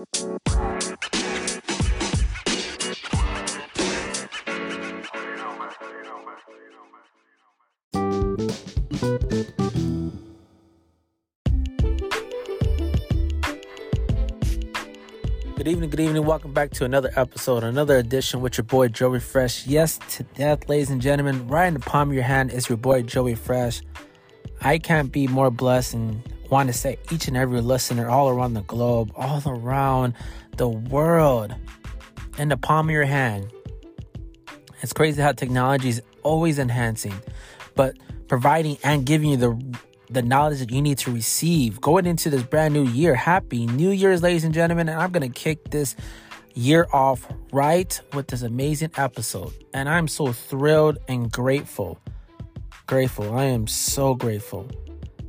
Good evening. Welcome back to another episode, another edition with your boy Joey Fresh. Yes to death, ladies and gentlemen. Right in the palm of your hand is your boy Joey Fresh. I can't be more blessed and want to say each and every listener all around the globe, all around the world, in the palm of your hand. It's crazy how technology is always enhancing, but providing and giving you the knowledge that you need to receive going into this brand new year. Happy New Year's, ladies and gentlemen. And I'm going to kick this year off right with this amazing episode. And I'm so thrilled and grateful. I am so grateful.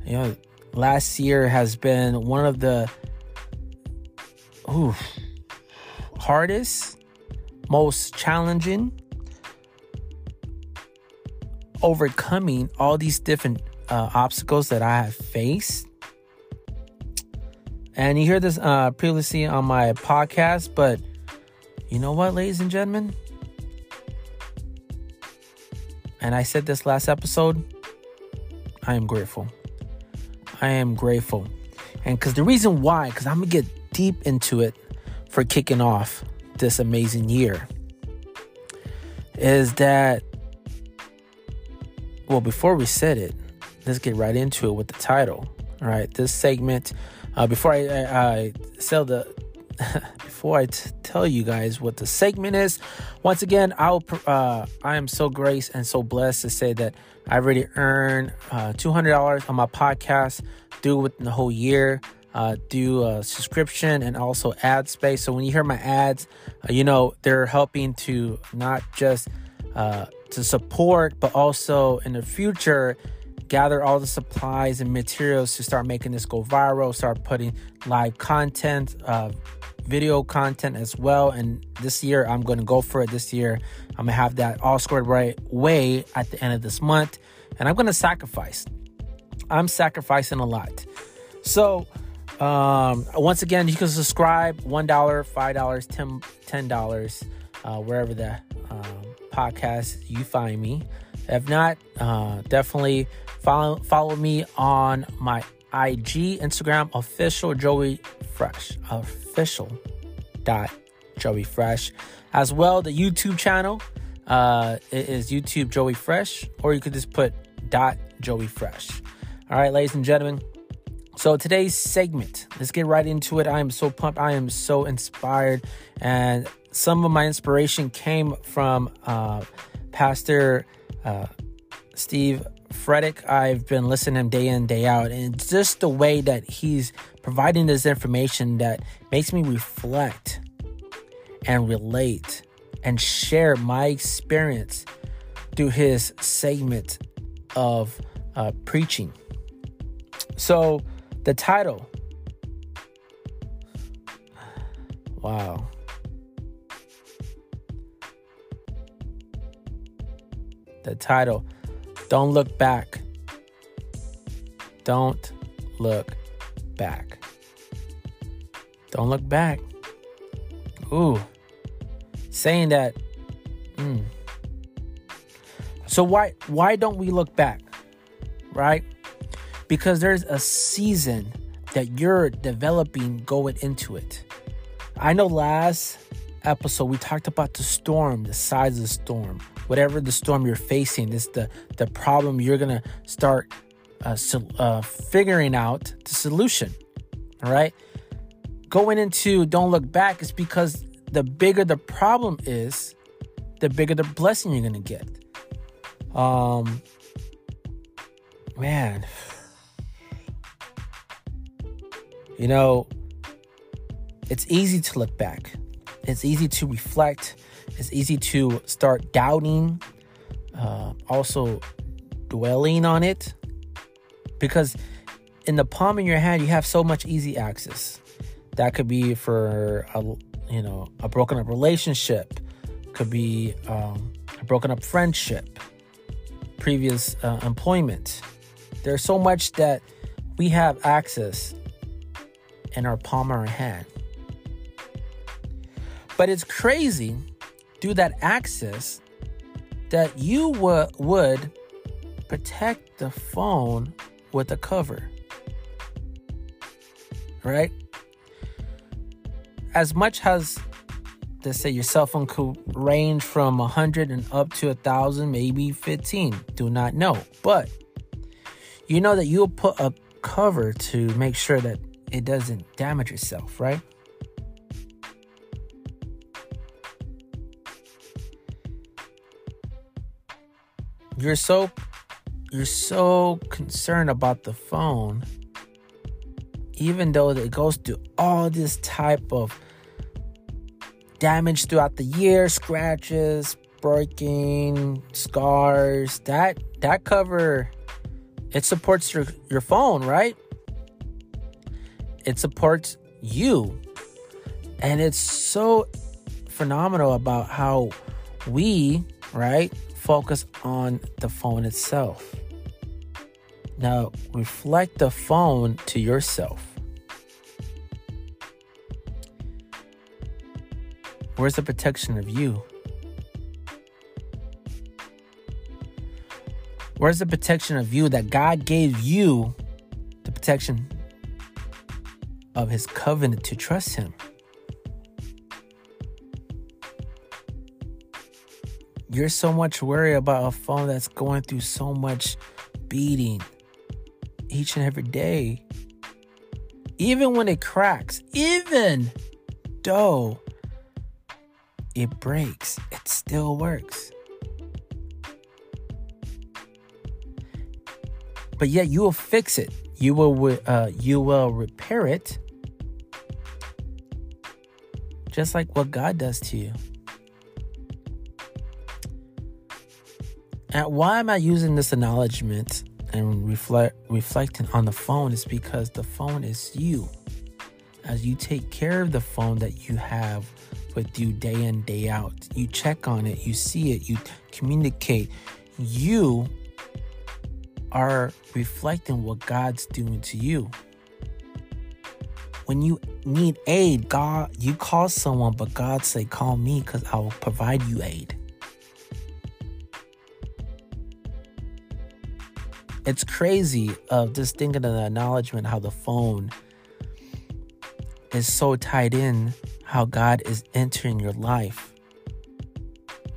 You know, last year has been one of the hardest, most challenging, overcoming all these different obstacles that I have faced. And you hear this previously on my podcast, but you know what, ladies and gentlemen? And I said this last episode, I am grateful. And because the reason why, because I'm going to get deep into it for kicking off this amazing year, is that, well, before we said it, let's get right into it with the title. All right. This segment, before I tell you guys what the segment is, once again, I am so graced and so blessed to say that I already earned $200 on my podcast due within the whole year, due subscription and also ad space. So when you hear my ads, you know, they're helping to not just to support, but also in the future, gather all the supplies and materials to start making this go viral, start putting live content, video content as well. And this year, I'm going to go for it. This year, I'm going to have that all squared right way at the end of this month. And I'm going to sacrifice. I'm sacrificing a lot. So once again, you can subscribe $1, $5, $10, wherever the podcast you find me. If not, definitely follow me on my IG, Instagram, official Joey Fresh, official.joeyfresh. As well, the YouTube channel, it is YouTube Joey Fresh, or you could just put .joeyfresh. All right, ladies and gentlemen. So today's segment, let's get right into it. I am so pumped. I am so inspired. And some of my inspiration came from Pastor Steve Fredrick. I've been listening to him day in, day out, and it's just the way that he's providing this information that makes me reflect and relate and share my experience through his segment of preaching. So the title, wow. The title, Don't Look Back. Don't look back. Don't look back. Ooh. Saying that. So why don't we look back? Right? Because there's a season that you're developing going into it. I know last episode we talked about the storm, the size of the storm. Whatever the storm you're facing, it's the problem you're going to start figuring out the solution, all right? Going into Don't Look Back is because the bigger the problem is, the bigger the blessing you're going to get. Man. You know, it's easy to look back. It's easy to reflect. It's easy to start doubting, also dwelling on it, because in the palm of your hand, you have so much easy access. That could be for, a broken up relationship, could be a broken up friendship, previous employment. There's so much that we have access in our palm of our hand. But it's crazy through that access that you would protect the phone with a cover, right? As much as, let's say, your cell phone could range from 100 and up to 1,000, maybe 15, do not know. But you know that you'll put a cover to make sure that it doesn't damage yourself, right? You're so concerned about the phone, even though it goes through all this type of damage throughout the year, scratches, breaking, scars. That cover, it supports your phone, right? It supports you. And it's so phenomenal about how we, right, focus on the phone itself. Now, reflect the phone to yourself. Where's the protection of you? Where's the protection of you that God gave you, the protection of his covenant to trust him? You're so much worried about a phone that's going through so much beating each and every day. Even when it cracks, even though it breaks, it still works. But yet you will fix it. You will repair it. Just like what God does to you. And why am I using this acknowledgement and reflecting on the phone is because the phone is you. As you take care of the phone that you have with you day in, day out, you check on it, you see it, you communicate, you are reflecting what God's doing to you. When you need aid, God, you call someone, but God say, call me because I will provide you aid. It's crazy of just thinking of the acknowledgement how the phone is so tied in, how God is entering your life.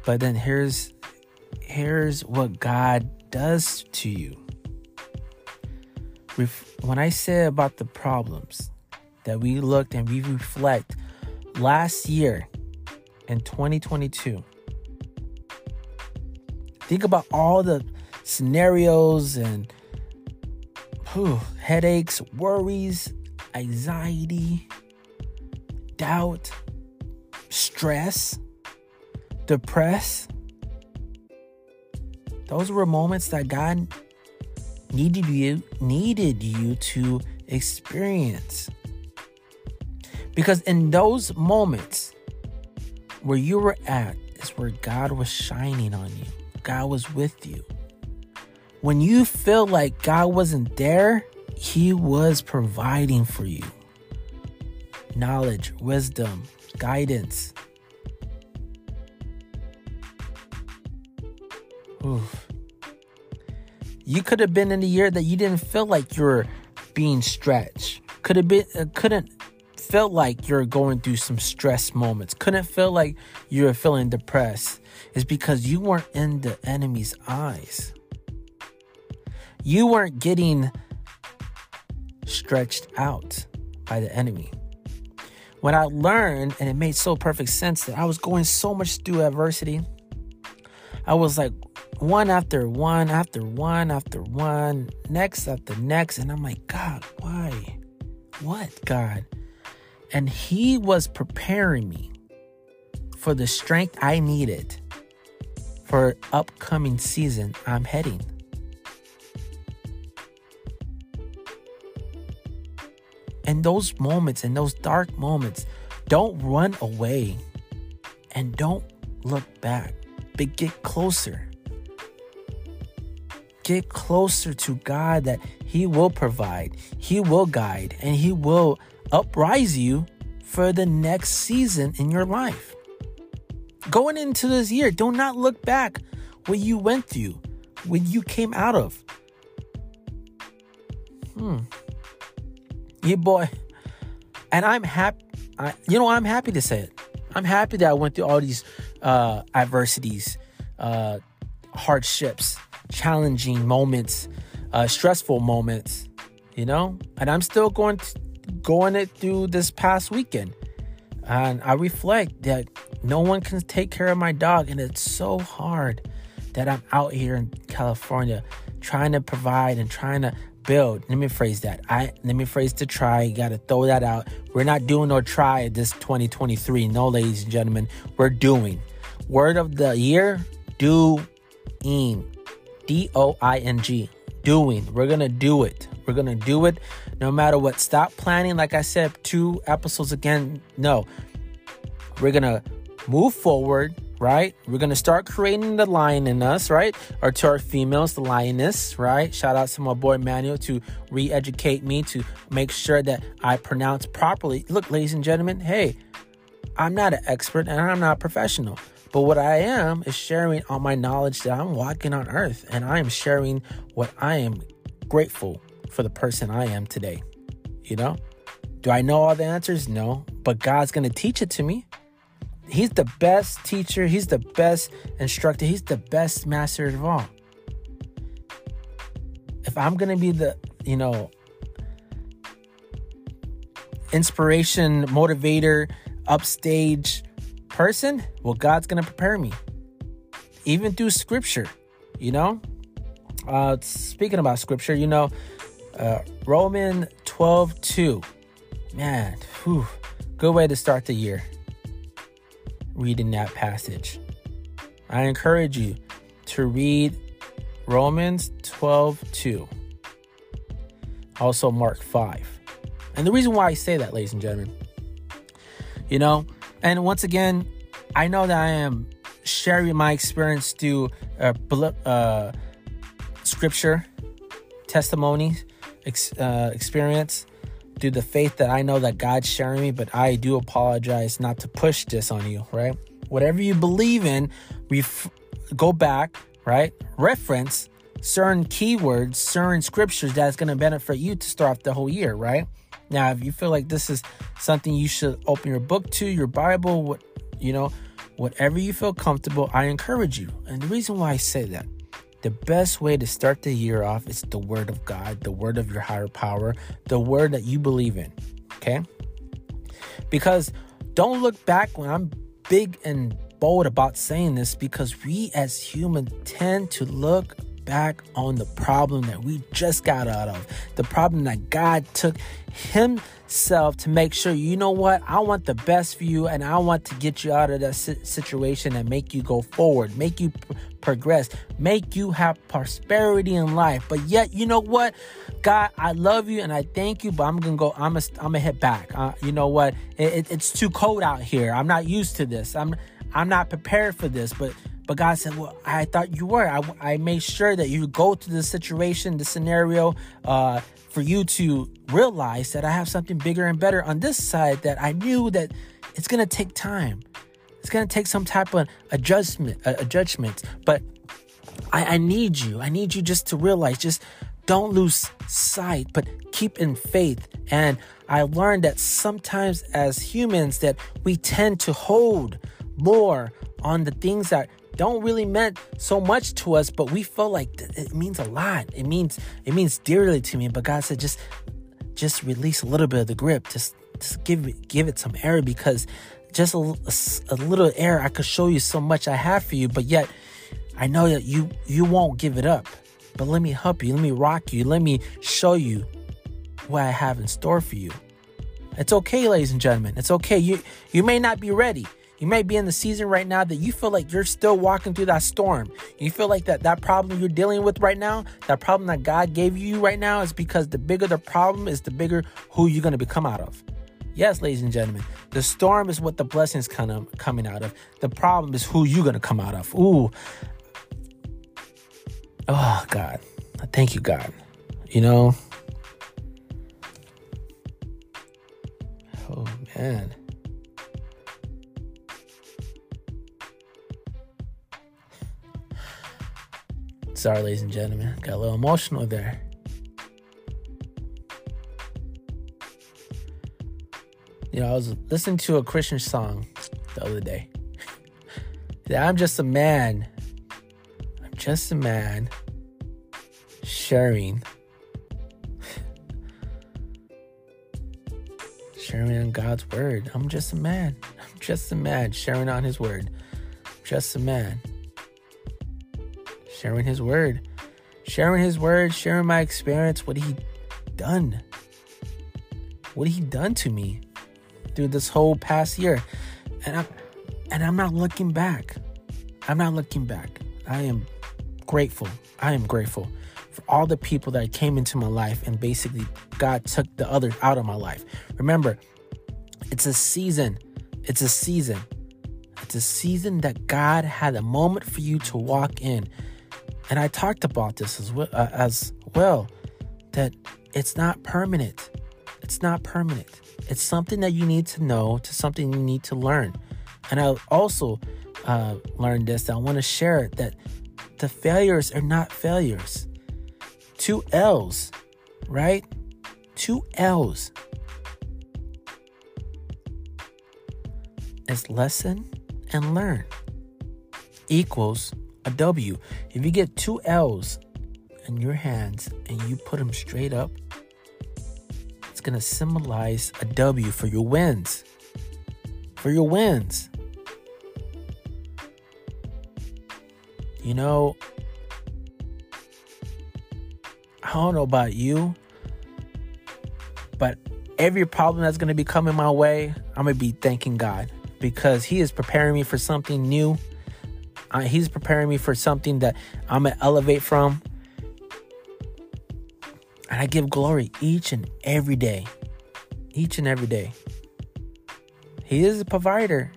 But then here's what God does to you. When I say about the problems that we looked and we reflect last year in 2022, think about all the scenarios and headaches, worries, anxiety, doubt, stress, depressed. Those were moments that God needed you to experience. Because in those moments where you were at is where God was shining on you. God was with you. When you feel like God wasn't there, he was providing for you. Knowledge, wisdom, guidance. Oof. You could have been in a year that you didn't feel like you're being stretched. Couldn't feel like you're going through some stress moments. Couldn't feel like you're feeling depressed. It's because you weren't in the enemy's eyes. You weren't getting stretched out by the enemy. When I learned, and it made so perfect sense, that I was going so much through adversity. I was like one after one after one after one, next after next. And I'm like, God, why? What, God? And he was preparing me for the strength I needed for upcoming season I'm heading. In those moments, in those dark moments, don't run away and don't look back, but get closer. Get closer to God that he will provide, he will guide, and he will uprise you for the next season in your life. Going into this year, do not look back what you went through, what you came out of. Yeah, boy. And I'm happy. I'm happy to say it. I'm happy that I went through all these adversities, hardships, challenging moments, stressful moments, and I'm still going it through this past weekend. And I reflect that no one can take care of my dog. And it's so hard that I'm out here in California trying to provide and trying to build. Gotta throw that out. We're not doing or try this 2023. No, ladies and gentlemen, we're doing. Word of the year, doing. D-O-I-N-G. Doing. We're going to do it. We're going to do it no matter what. Stop planning. Like I said, 2 episodes again. No. We're going to move forward, right? We're going to start creating the lion in us, right? Or to our females, the lioness, right? Shout out to my boy Emmanuel to re-educate me to make sure that I pronounce properly. Look, ladies and gentlemen, hey, I'm not an expert and I'm not professional. But what I am is sharing all my knowledge that I'm walking on earth, and I am sharing what I am grateful for the person I am today. Do I know all the answers? No, but God's going to teach it to me. He's the best teacher. He's the best instructor. He's the best master of all. If I'm going to be the, inspiration, motivator, upstage person, well, God's gonna prepare me, even through scripture. Speaking about scripture, Romans 12.2, man, good way to start the year, reading that passage. I encourage you to read Romans 12.2, also Mark 5. And the reason why I say that, ladies and gentlemen, and once again, I know that I am sharing my experience through scripture, testimony, experience, through the faith that I know that God's sharing me. But I do apologize not to push this on you, right? Whatever you believe in, go back, right? Reference certain keywords, certain scriptures that's going to benefit you to start off the whole year, right? Now, if you feel like this is something you should open your book to, your Bible, whatever you feel comfortable, I encourage you. And the reason why I say that, the best way to start the year off is the word of God, the word of your higher power, the word that you believe in, okay? Because don't look back when I'm big and bold about saying this, because we as humans tend to look back on the problem that we just got out of, the problem that God took himself to make sure, I want the best for you, and I want to get you out of that situation and make you go forward, make you progress, make you have prosperity in life. But yet, God, I love you and I thank you, but I'm gonna head back. It's too cold out here. I'm not used to this. I'm not prepared for this. But God said, well, I thought you were. I made sure that you go through this situation, the scenario, for you to realize that I have something bigger and better on this side, that I knew that it's going to take time. It's going to take some type of adjustment. But I need you. I need you just to realize, just don't lose sight, but keep in faith. And I learned that sometimes as humans that we tend to hold more on the things that don't really meant so much to us, but we felt like it means a lot. It means dearly to me. But God said, just release a little bit of the grip. Just give it some air, because just a little air, I could show you so much I have for you. But yet, I know that you won't give it up. But let me help you. Let me rock you. Let me show you what I have in store for you. It's okay, ladies and gentlemen. It's okay. You may not be ready. You may be in the season right now that you feel like you're still walking through that storm. You feel like that problem you're dealing with right now, that problem that God gave you right now, is because the bigger the problem is, the bigger who you're going to become out of. Yes, ladies and gentlemen, the storm is what the blessing is kind of coming out of. The problem is who you're going to come out of. Ooh. Oh, God. Thank you, God. Oh, man. Man. Sorry, ladies and gentlemen. Got a little emotional there. You know, I was listening to a Christian song the other day. I'm just a man. I'm just a man sharing. Sharing on God's word. I'm just a man. I'm just a man sharing on his word. Just a man. Sharing his word. Sharing his word. Sharing my experience. What he done. What he done to me through this whole past year. And I'm not looking back. I'm not looking back. I am grateful. I am grateful for all the people that came into my life, and basically God took the others out of my life. Remember, it's a season. It's a season. It's a season that God had a moment for you to walk in. And I talked about this as well, that it's not permanent. It's not permanent. It's something that you need to know, to something you need to learn. And I also learned this. I want to share it, that the failures are not failures. 2 L's, right? 2 L's. It's lesson and learn equals a W. If you get 2 L's in your hands and you put them straight up, it's going to symbolize a W for your wins. For your wins. You know, I don't know about you, but every problem that's going to be coming my way, I'm going to be thanking God, because he is preparing me for something new. He's preparing me for something that I'm going to elevate from. And I give glory each and every day. Each and every day. He is a provider.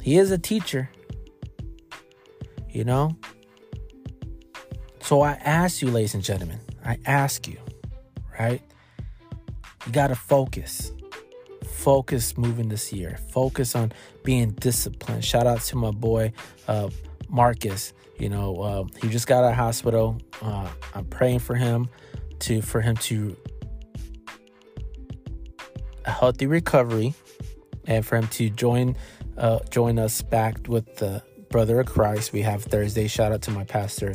He is a teacher. You know? So I ask you, ladies and gentlemen, I ask you, right? You got to focus. Focus moving this year. Focus on being disciplined. Shout out to my boy, Marcus. You know, he just got out of hospital. I'm praying for him to a healthy recovery, and for him to join us back with the Brother of Christ. We have Thursday. Shout out to my pastor,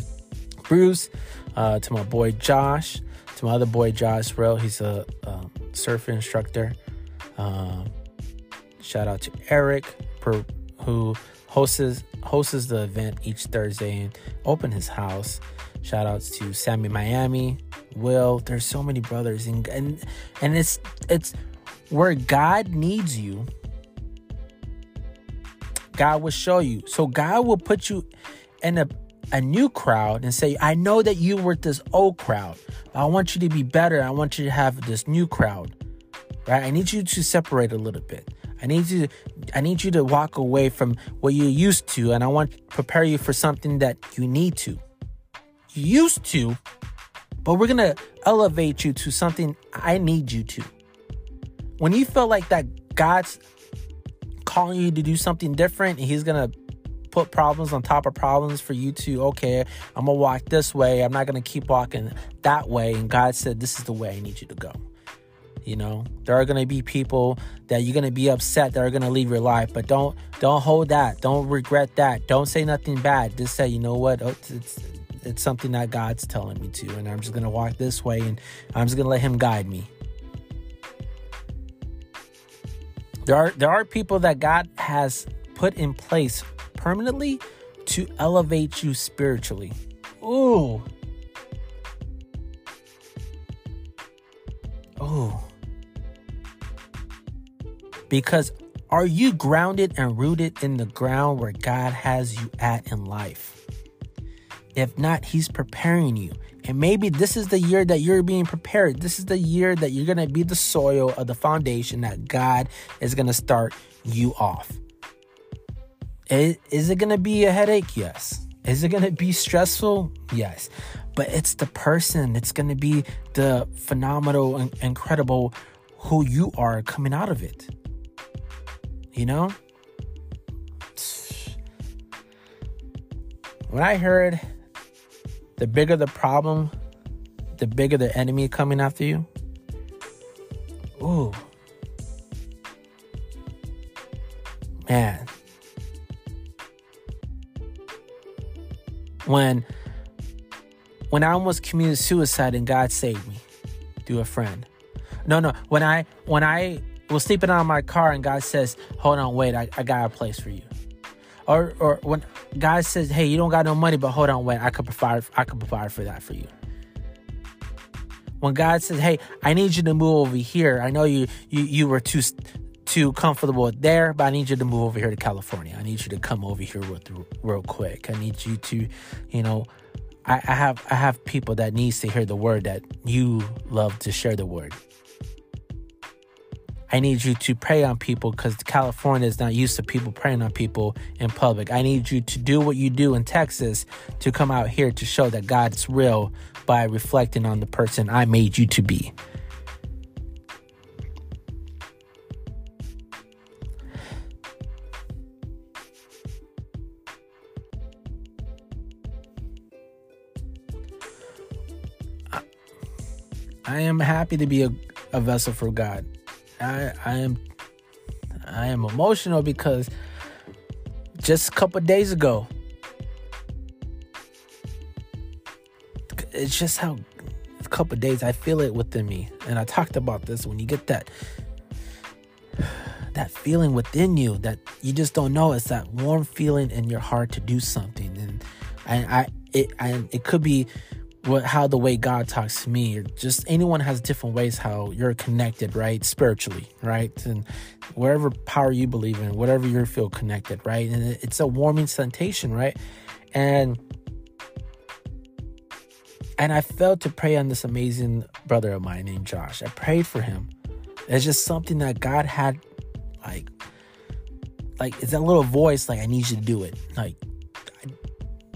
Bruce, to my boy, Josh, to my other boy, Josh Rowe. He's a surf instructor. Shout out to Eric, who hosts the event each Thursday and open his house. Shout outs to Sammy Miami, Will. There's so many brothers, and it's where God needs you, God will show you. So God will put you in a new crowd and say, I know that you were this old crowd, but I want you to be better. I want you to have this new crowd. Right? I need you to separate a little bit. I need you to walk away from what you used to, and I want to prepare you for something that you need to. You used to, but we're going to elevate you to something I need you to. When you feel like that God's calling you to do something different, and he's going to put problems on top of problems for you to, okay, I'm going to walk this way. I'm not going to keep walking that way. And God said, this is the way I need you to go. You know, there are going to be people that you're going to be upset that are going to leave your life, but don't hold that. Don't regret that. Don't say nothing bad. Just say, you know what? Oh, it's something that God's telling me to, and I'm just going to walk this way, and I'm just going to let him guide me. There are people that God has put in place permanently to elevate you spiritually. Ooh. Oh. Because are you grounded and rooted in the ground where God has you at in life? If not, he's preparing you. And maybe this is the year that you're being prepared. This is the year that you're going to be the soil of the foundation that God is going to start you off. Is it going to be a headache? Yes. Is it going to be stressful? Yes. But it's the person. It's going to be the phenomenal and incredible who you are coming out of it. You know? When I heard the bigger the problem, the bigger the enemy coming after you. Ooh. Man. When I almost committed suicide and God saved me through a friend. No. When I was sleeping on my car and God says, hold on, wait, I got a place for you. Or when God says, hey, you don't got no money, but hold on, wait, I could provide for that for you. When God says, hey, I need you to move over here. I know you were too comfortable there, but I need you to move over here to California. I need you to come over here real quick. I need you to, you know, I have people that needs to hear the word that you love to share the word. I need you to pray on people because California is not used to people praying on people in public. I need you to do what you do in Texas to come out here to show that God's real by reflecting on the person I made you to be. I am happy to be a vessel for God. I am emotional because just a couple days ago, it's just how a couple of days I feel it within me, and I talked about this. When you get that feeling within you that you just don't know, it's that warm feeling in your heart to do something, and it could be how the way God talks to me, or just anyone has different ways how you're connected, right? Spiritually, right? And whatever power you believe in, whatever you feel connected, right? And it's a warming sensation, right? And I felt to pray on this amazing brother of mine named Josh. I prayed for him. It's just something that God had, like it's that little voice, like, I need you to do it. Like,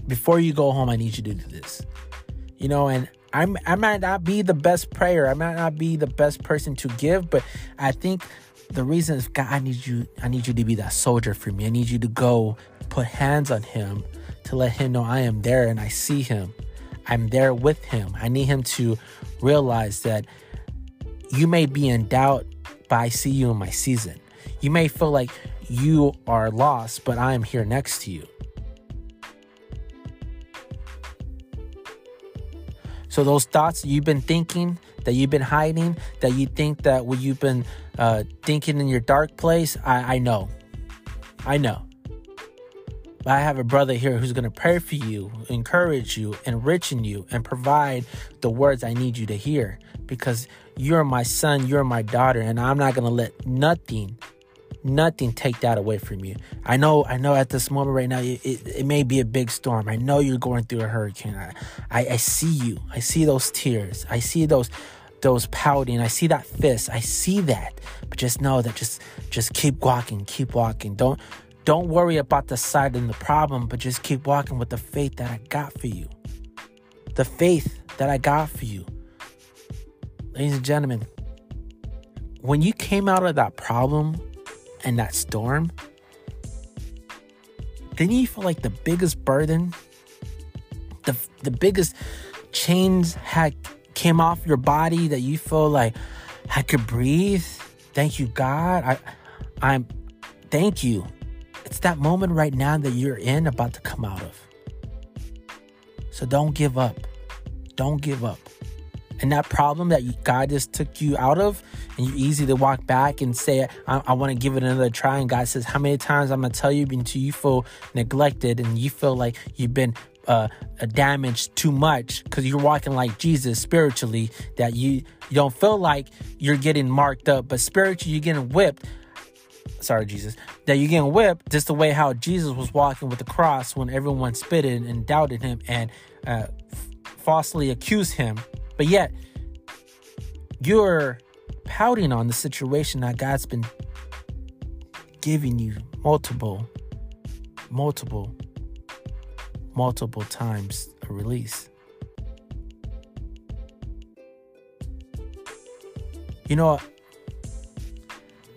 before you go home, I need you to do this. You know, and I might not be the best prayer. I might not be the best person to give, but I think the reason is, God, I need you to be that soldier for me. I need you to go put hands on him to let him know I am there and I see him. I'm there with him. I need him to realize that you may be in doubt, but I see you in my season. You may feel like you are lost, but I am here next to you. So those thoughts you've been thinking, that you've been hiding, that you think that what you've been thinking in your dark place, I know. But I have a brother here who's going to pray for you, encourage you, enrich you, and provide the words I need you to hear. Because you're my son, you're my daughter, and I'm not going to let nothing take that away from you. I know at this moment right now, it may be a big storm. I know you're going through a hurricane. I see you. I see those tears. I see those pouting. I see that fist. I see that. But just know that just keep walking. Don't worry about the side and the problem, but just keep walking with the faith that I got for you. The faith that I got for you. Ladies and gentlemen, when you came out of that problem, and that storm, didn't you feel like the biggest burden, the biggest chains had came off your body, that you feel like, I could breathe? Thank you, God. I'm thank you. It's that moment right now that you're in, about to come out of. So don't give up. And that problem that God just took you out of, and you're easy to walk back and say, I want to give it another try. And God says, how many times I'm going to tell you until you feel neglected and you feel like you've been damaged too much, because you're walking like Jesus spiritually, that you don't feel like you're getting marked up, but spiritually you're getting whipped. Sorry, Jesus. That you're getting whipped just the way how Jesus was walking with the cross when everyone spitted and doubted him and falsely accused him. But yet, you're pouting on the situation that God's been giving you multiple times a release. You know,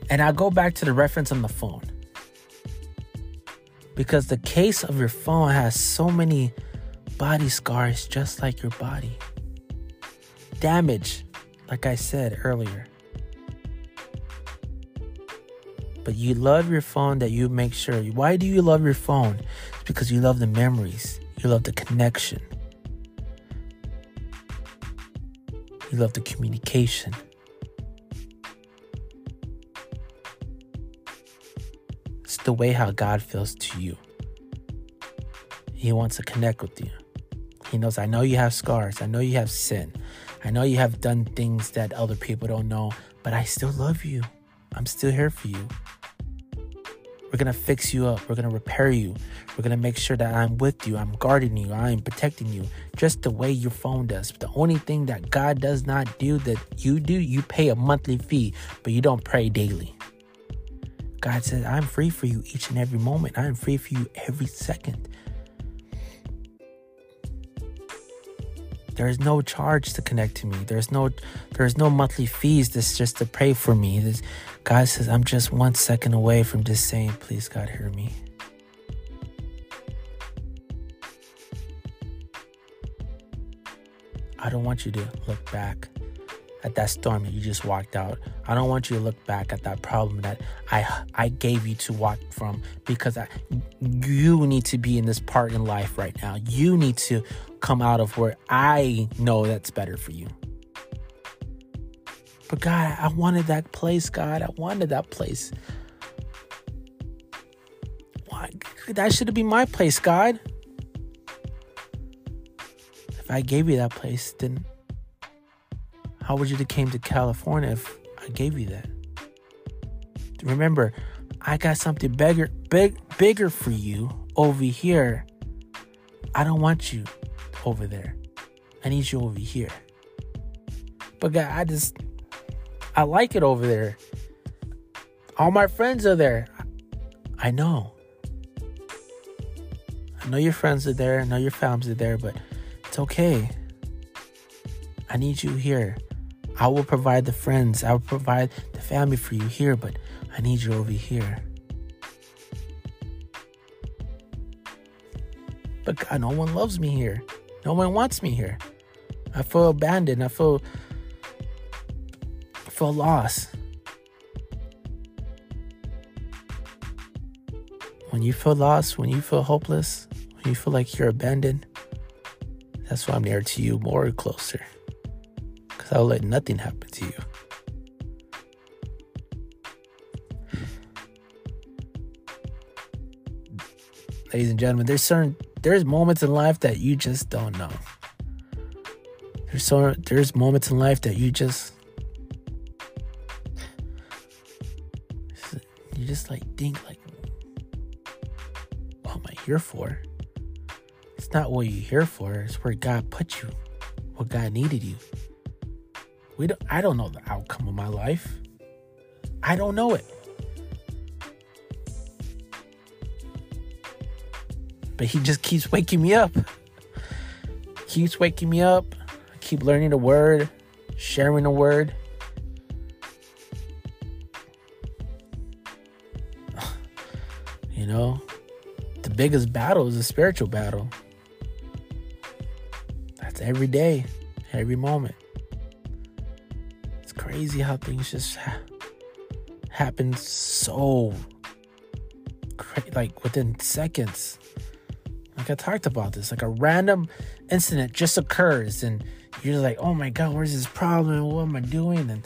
And I'll go back to the reference on the phone, because the case of your phone has so many body scars, just like your body. Damage, like I said earlier. But you love your phone that you make sure. Why do you love your phone? It's because you love the memories. You love the connection. You love the communication. It's the way how God feels to you. He wants to connect with you. He knows, I know you have scars. I know you have sin. I know you have done things that other people don't know, but I still love you. I'm still here for you. We're going to fix you up. We're going to repair you. We're going to make sure that I'm with you. I'm guarding you. I'm protecting you. Just the way your phone does. But the only thing that God does not do that you do, you pay a monthly fee, but you don't pray daily. God says, I'm free for you each and every moment. I am free for you every second. There is no charge to connect to me. There's no monthly fees. This is just to pray for me. God says, I'm just 1 second away from just saying, please, God, hear me. I don't want you to look back at that storm that you just walked out. I don't want you to look back at that problem that I gave you to walk from, because you need to be in this part in life right now. You need to come out of where I know that's better for you. But God, I wanted that place, God. I wanted that place. Why? That should have been my place, God. If I gave you that place, then how would you have came to California if I gave you that? Remember, I got something bigger for you over here. I don't want you over there. I need you over here. But God, I like it over there. All my friends are there. I know. I know your friends are there. I know your families are there, but it's okay. I need you here. I will provide the friends. I will provide the family for you here, but I need you over here. But God, no one loves me here. No one wants me here. I feel abandoned. I feel lost. When you feel lost, when you feel hopeless, when you feel like you're abandoned, that's why I'm near to you, more closer. Because I'll let nothing happen to you. Ladies and gentlemen, there's moments in life that you just don't know. There's moments in life that you just like think like, what am I here for? It's not what you're here for. It's where God put you, what God needed you. I don't know the outcome of my life. I don't know it. But he just keeps waking me up. Keeps waking me up. I keep learning the word, sharing the word. You know, the biggest battle is a spiritual battle. That's every day, every moment. It's crazy how things just happen so like within seconds. Like I talked about this, like a random incident just occurs and you're like, oh my God, where's this problem? What am I doing? And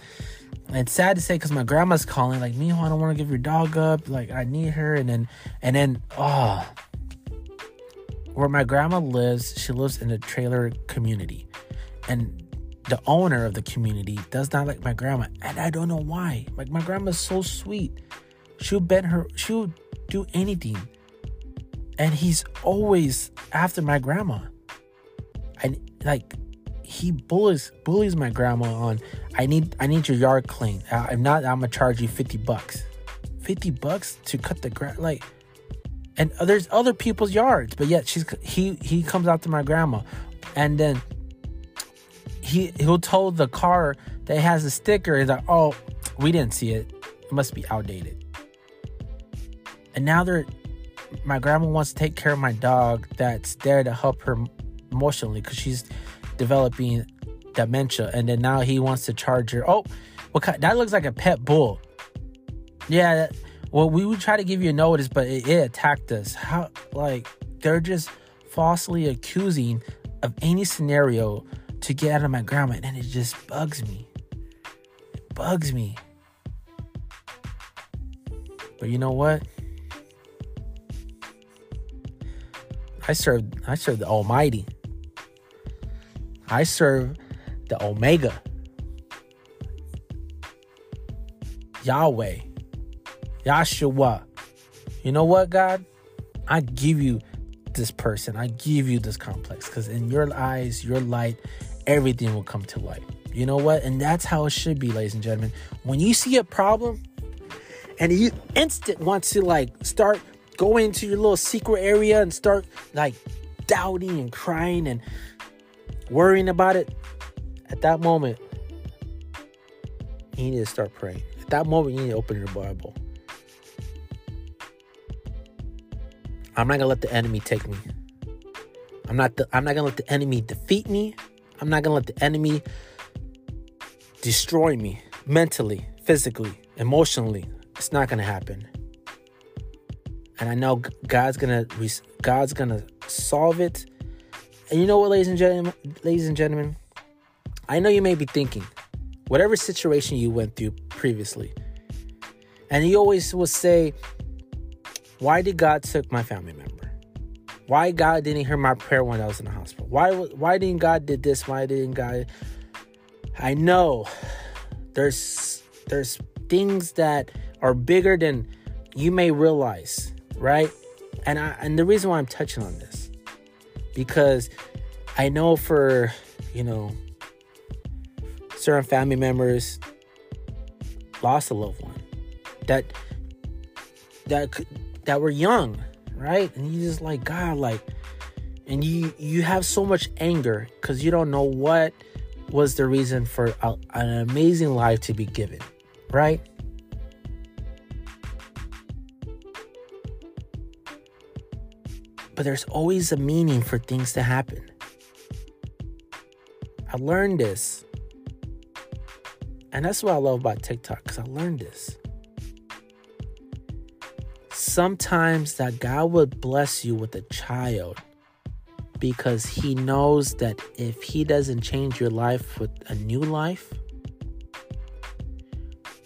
it's sad to say, because my grandma's calling like, Mijo, I don't want to give your dog up. Like I need her. And then, where my grandma lives, she lives in a trailer community, and the owner of the community does not like my grandma. And I don't know why. Like my grandma's so sweet. She'll do anything. And he's always after my grandma. And like he bullies my grandma on, I need your yard clean. I'm gonna charge you $50. $50 to cut the grass, like, and there's other people's yards, but yet he comes after my grandma. And then he'll tow the car that has a sticker, is like, oh, we didn't see it. It must be outdated. And now my grandma wants to take care of my dog that's there to help her emotionally because she's developing dementia. And then now he wants to charge her. Oh, what kind? That looks like a pet bull. Yeah, well, we would try to give you a notice, but it attacked us. How? Like, they're just falsely accusing of any scenario to get out of my grandma. And it just bugs me. It bugs me. But you know what? I serve the Almighty. I serve the Omega. Yahweh. Yahshua. You know what, God? I give you this person. I give you this complex. Because in your eyes, your light, everything will come to light. You know what? And that's how it should be, ladies and gentlemen. When you see a problem, and you instant want to start going to your little secret area and start doubting and crying and worrying about it. At that moment, you need to start praying. At that moment, you need to open your Bible. I'm not gonna let the enemy take me. I'm not gonna let the enemy defeat me. I'm not gonna let the enemy destroy me mentally, physically, emotionally. It's not gonna happen. And I know God's gonna solve it. And you know what, ladies and gentlemen, I know you may be thinking, whatever situation you went through previously, and you always will say, why did God take my family member? Why God didn't hear my prayer when I was in the hospital? Why didn't God did this? Why didn't God? I know there's things that are bigger than you may realize, right? And the reason why I'm touching on this, because I know for, certain family members lost a loved one that were young, right? And you just God, and you have so much anger because you don't know what was the reason for an amazing life to be given, right? But there's always a meaning for things to happen. I learned this. And that's what I love about TikTok, because I learned this. Sometimes that God would bless you with a child because he knows that if he doesn't change your life with a new life,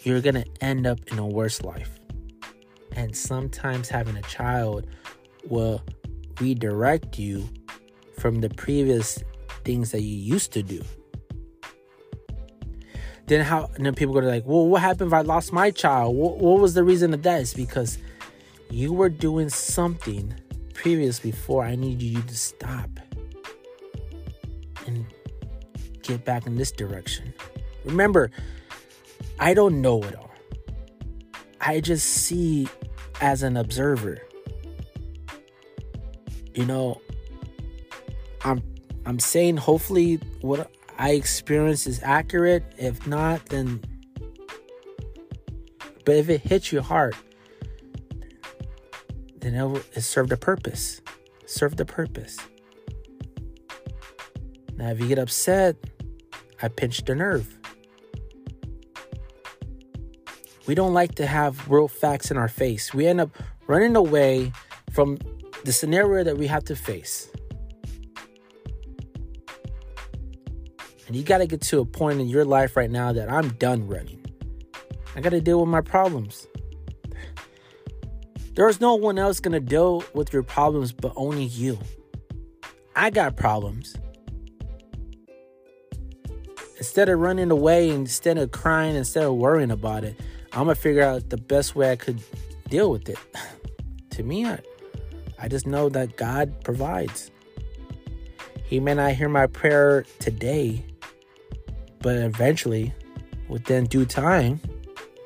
you're going to end up in a worse life. And sometimes having a child will redirect you from the previous things that you used to do. Then people go to well, what happened if I lost my child? What was the reason of that? It's because you were doing something previous before. I need you to stop and get back in this direction. Remember, I don't know it all. I just see as an observer. I'm saying hopefully what I experience is accurate. If not, then... But if it hits your heart, then it served a purpose. Served a purpose. Now, if you get upset, I pinched a nerve. We don't like to have real facts in our face. We end up running away from the scenario that we have to face. And you got to get to a point in your life right now that I'm done running. I got to deal with my problems. There's no one else going to deal with your problems but only you. I got problems. Instead of running away, instead of crying, instead of worrying about it, I'm going to figure out the best way I could deal with it. To me, I just know that God provides. He may not hear my prayer today, but eventually, within due time,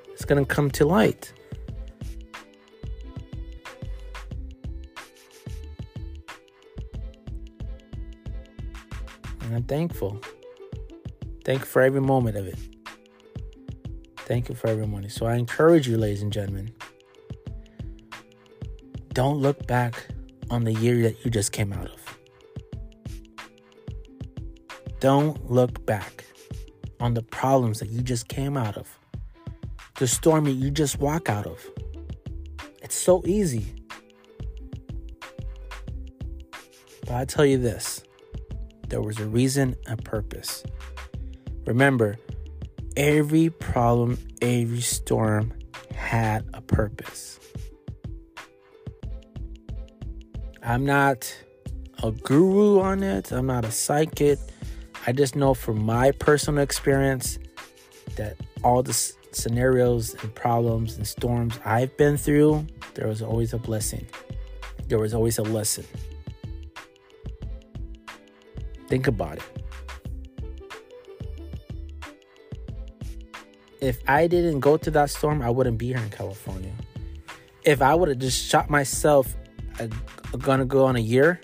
it's going to come to light. And I'm thankful. Thankful for every moment of it. Thank you for everyone. So I encourage you, ladies and gentlemen, don't look back on the year that you just came out of. Don't look back on the problems that you just came out of, the storm that you just walk out of. It's so easy. But I tell you this, there was a reason and purpose. Remember, every problem, every storm had a purpose. I'm not a guru on it. I'm not a psychic. I just know from my personal experience that all the scenarios and problems and storms I've been through, there was always a blessing. There was always a lesson. Think about it. If I didn't go through that storm, I wouldn't be here in California. If I would have just shot myself, I'm gonna go on a year.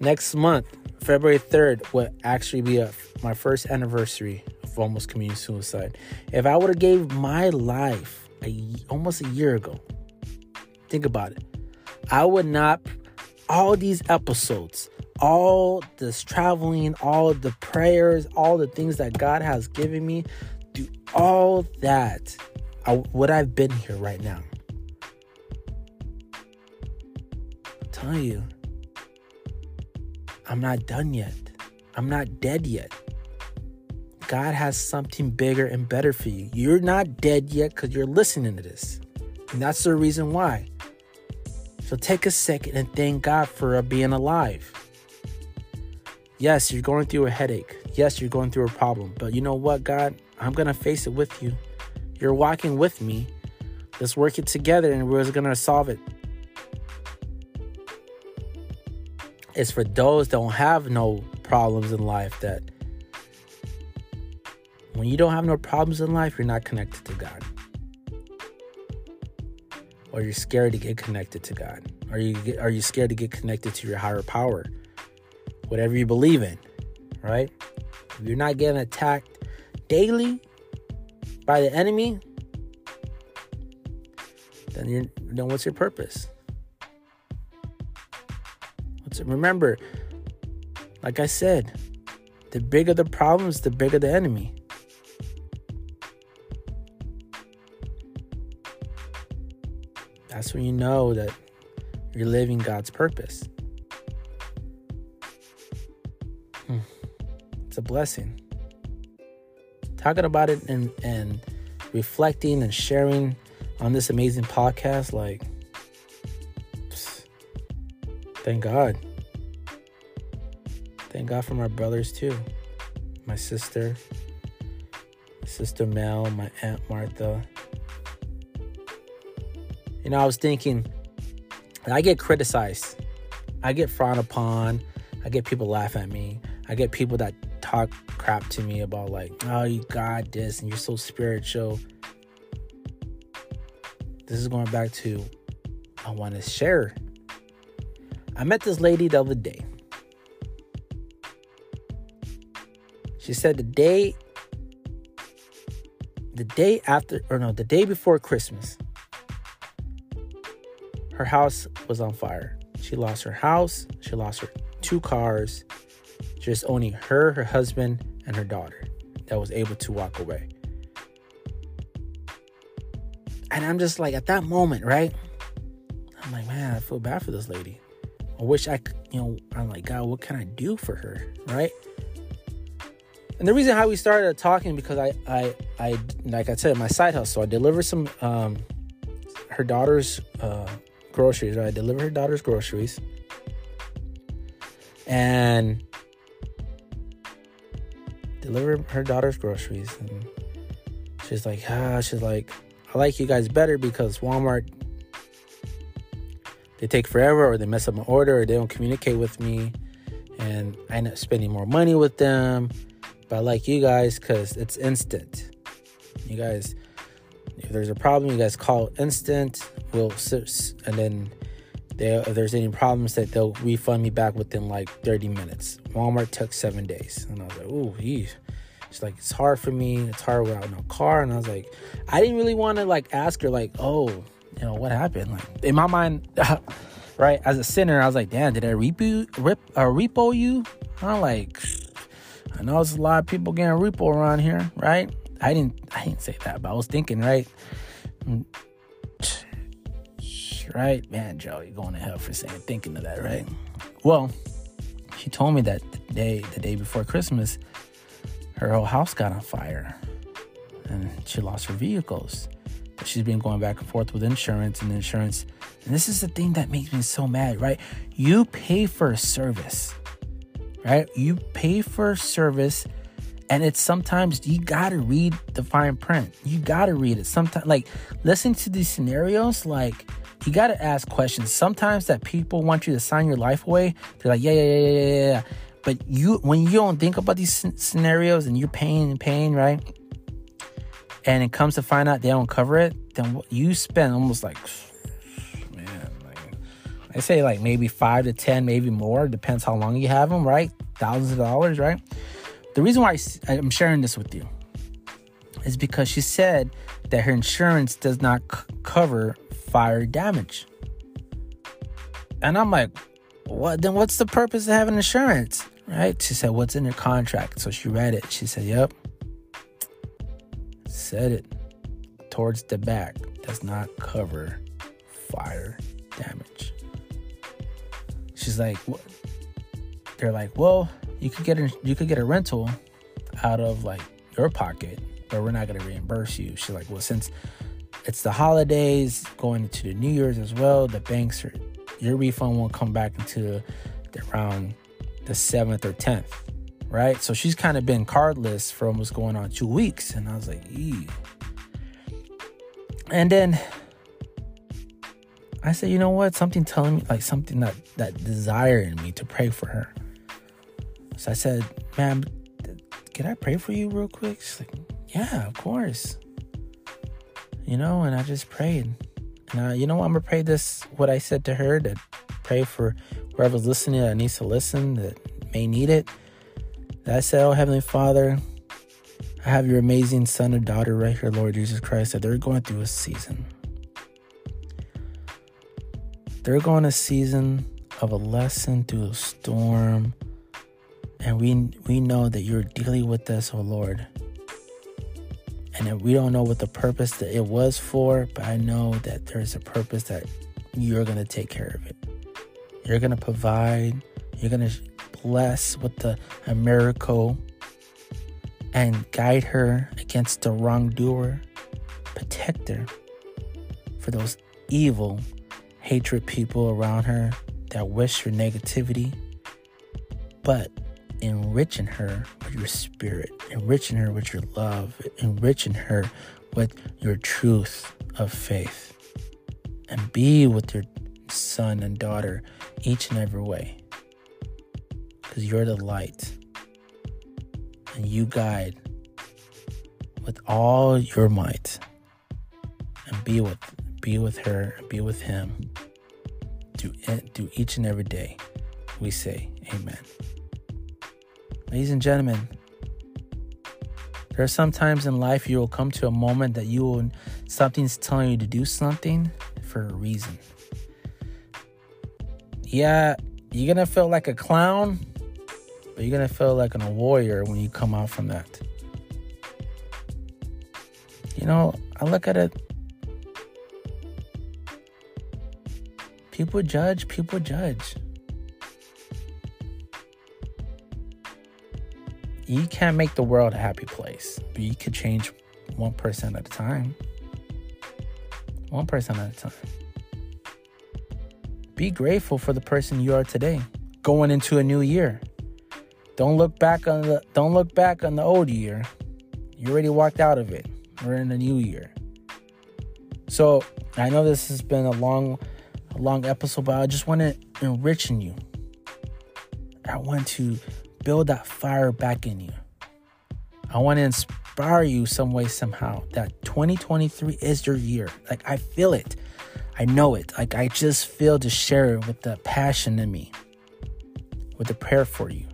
Next month, February 3rd would actually be my first anniversary of almost committing suicide. If I would have gave my life almost a year ago, think about it. I would not, all these episodes, all this traveling, all the prayers, all the things that God has given me, through all that, would I have been here right now? I'm telling you. I'm not done yet. I'm not dead yet. God has something bigger and better for you. You're not dead yet because you're listening to this. And that's the reason why. So take a second and thank God for being alive. Yes, you're going through a headache. Yes, you're going through a problem. But you know what, God? I'm going to face it with you. You're walking with me. Let's work it together and we're going to solve it. It's for those that don't have no problems in life that when you don't have no problems in life, you're not connected to God. Or you're scared to get connected to God. Or are you scared to get connected to your higher power? Whatever you believe in, right? If you're not getting attacked daily by the enemy, then what's your purpose? Remember, like I said, the bigger the problems, the bigger the enemy. That's when you know that you're living God's purpose. It's a blessing. Talking about it and reflecting and sharing on this amazing podcast, like, thank God. Thank God for my brothers too. My sister Mel, my aunt Martha. You know, I was thinking, I get criticized. I get frowned upon. I get people laugh at me. I get people that talk crap to me about like, oh, you got this and you're so spiritual. This is going back to, I want to share. I met this lady the other day. She said the day before Christmas, her house was on fire. She lost her house. She lost her 2 cars. Just owning her husband, and her daughter that was able to walk away. And I'm just like, at that moment, right? I'm like, man, I feel bad for this lady. I wish I could, I'm like, God, what can I do for her, right? And the reason how we started talking, because I like I said, my side hustle, I delivered some, her daughter's groceries, right? I delivered her daughter's groceries. And delivered her daughter's groceries. And she's like, I like you guys better because Walmart, they take forever, or they mess up my order, or they don't communicate with me, and I end up spending more money with them. But I like you guys because it's instant. You guys, if there's a problem, you guys call instant. And then if there's any problems, that they'll refund me back within like 30 minutes. Walmart took 7 days, and I was like, ooh, She's like, it's hard for me. It's hard without no car. And I was like, I didn't really want to like ask her like, oh, you know, what happened? Like in my mind, right, as a sinner, I was like, damn, did I repo you? I'm like, I know there's a lot of people getting repo around here, right? I didn't say that, but I was thinking, right? Right, man, Joe, you're going to hell for thinking of that, right? Well, she told me that the day before Christmas, her whole house got on fire and she lost her vehicles. But she's been going back and forth with insurance. And this is the thing that makes me so mad, right? You pay for a service, right? You pay for a service, and it's sometimes you gotta read the fine print. You gotta read it. Sometimes, like, listen to these scenarios, like, you gotta ask questions. Sometimes that people want you to sign your life away. They're like, yeah. But you, when you don't think about these scenarios and you're paying, right? And it comes to find out they don't cover it, then you spend almost like, man, like, I say like maybe 5 to 10, maybe more, depends how long you have them, right? Thousands of dollars, right? The reason why I'm sharing this with you is because she said that her insurance does not cover fire damage. And I'm like, what? Then what's the purpose of having insurance, right? She said, what's in your contract? So she read it. She said, yep. Said it towards the back, does not cover fire damage. She's like, what? They're like, well, you could get a rental out of like your pocket, but we're not going to reimburse you. She's like, well, since it's the holidays going into the New Year's as well, the banks are, your refund won't come back until around the 7th or 10th. Right. So she's kind of been cardless for almost going on 2 weeks. And I was like, ew. And then I said, you know what? Something telling me, like something that desire in me to pray for her. So I said, ma'am, can I pray for you real quick? She's like, yeah, of course. You know, and I just prayed. And you know what? I'm going to pray this, what I said to her, that pray for whoever's listening that needs to listen, that may need it. I said, oh, Heavenly Father, I have your amazing son or daughter right here, Lord Jesus Christ, that they're going through a season. They're going a season of a lesson through a storm. And we know that you're dealing with us, oh Lord. And that we don't know what the purpose that it was for, but I know that there's a purpose that you're going to take care of it. You're going to provide. You're going to bless with a miracle and guide her against the wrongdoer. Protect her for those evil, hatred people around her that wish for negativity, but enriching her with your spirit, enriching her with your love, enriching her with your truth of faith, and be with your son and daughter each and every way. Because you're the light and you guide with all your might, and be with her and be with him through each and every day. We say amen. Ladies and gentlemen, there are some times in life you will come to a moment that something's telling you to do something for a reason. Yeah, you're gonna feel like a clown, but you're going to feel like a warrior when you come out from that. You know, I look at it. People judge. You can't make the world a happy place, but you could change 1% at a time. 1% at a time. Be grateful for the person you are today, going into a new year. Don't look back on the old year. You already walked out of it. We're in a new year. So I know this has been a long episode, but I just want to enrich in you. I want to build that fire back in you. I want to inspire you some way, somehow, that 2023 is your year. Like, I feel it. I know it. Like, I just feel to share it with the passion in me, with the prayer for you,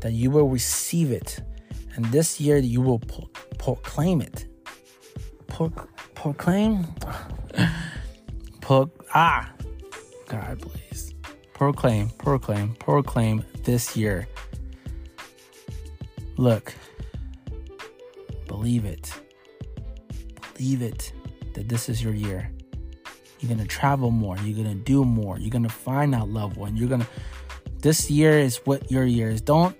that you will receive it and this year you will proclaim it. Proclaim this year. Look, believe it that this is your year. You're going to travel more. You're going to do more. You're going to find that loved one. This year is what your year is. Don't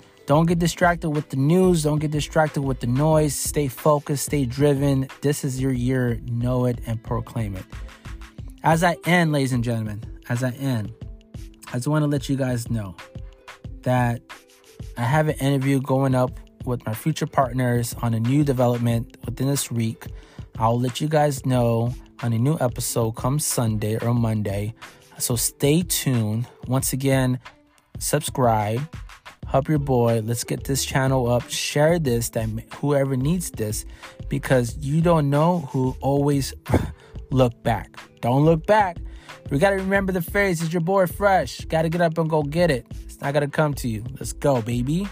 get distracted with the news. Don't get distracted with the noise. Stay focused. Stay driven. This is your year. Know it and proclaim it. As I end, ladies and gentlemen, I just want to let you guys know that I have an interview going up with my future partners on a new development within this week. I'll let you guys know on a new episode come Sunday or Monday. So stay tuned. Once again, subscribe, help your boy. Let's get this channel up. Share this, that whoever needs this, because you don't know who always look back. Don't look back. We got to remember the phrase, it's your boy fresh. Got to get up and go get it. It's not going to come to you. Let's go, baby.